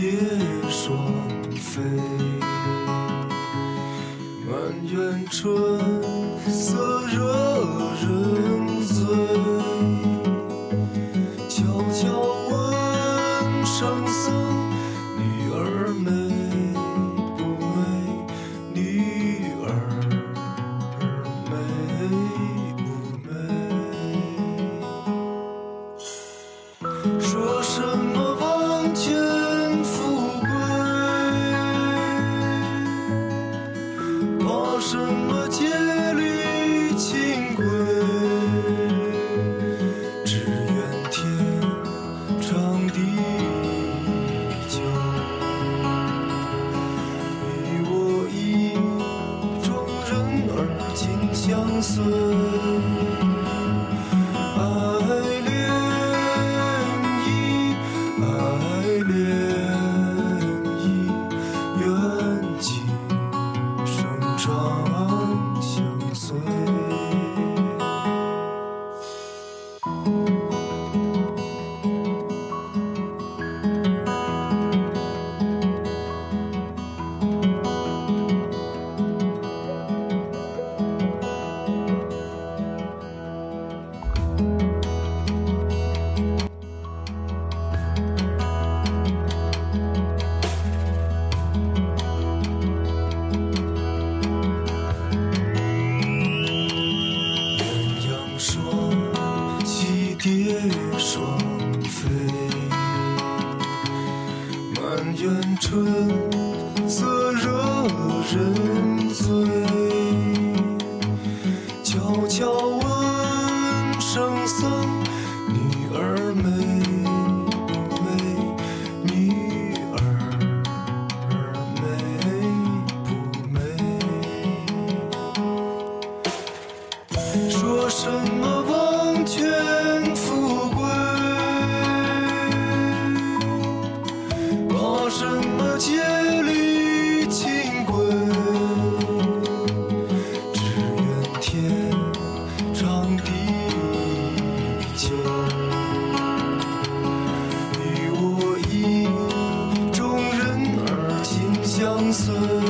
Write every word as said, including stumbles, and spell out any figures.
蝶双飞，满园春色惹人醉，悄悄问圣僧，女儿美不美？女儿美不美？说什么王权？什么戒律清规，只愿天长地久。你我意中人而今相随。蝶双飞，满园春色惹人醉，悄悄问圣僧，女儿美不美？女儿美不美？说什么王权相随。